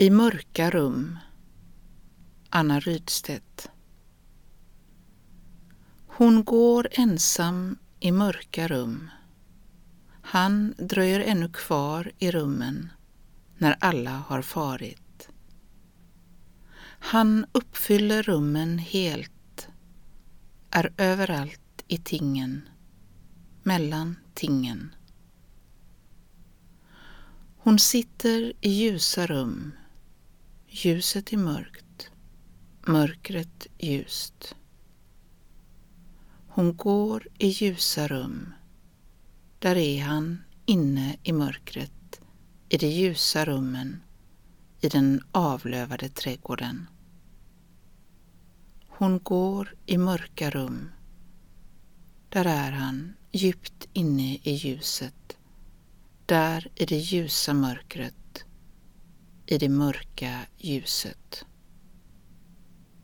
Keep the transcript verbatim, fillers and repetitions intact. I mörka rum. Anna Rydstedt. Hon går ensam i mörka rum. Han dröjer ännu kvar i rummen när alla har farit. Han uppfyller rummen helt, är överallt i tingen, mellan tingen. Hon sitter i ljusa rum, ljuset är mörkt, mörkret ljust. Hon går i ljusa rum, där är han inne i mörkret, i de ljusa rummen, i den avlövade trädgården. Hon går i mörka rum, där är han djupt inne i ljuset. Där i det ljusa mörkret, i det mörka ljuset.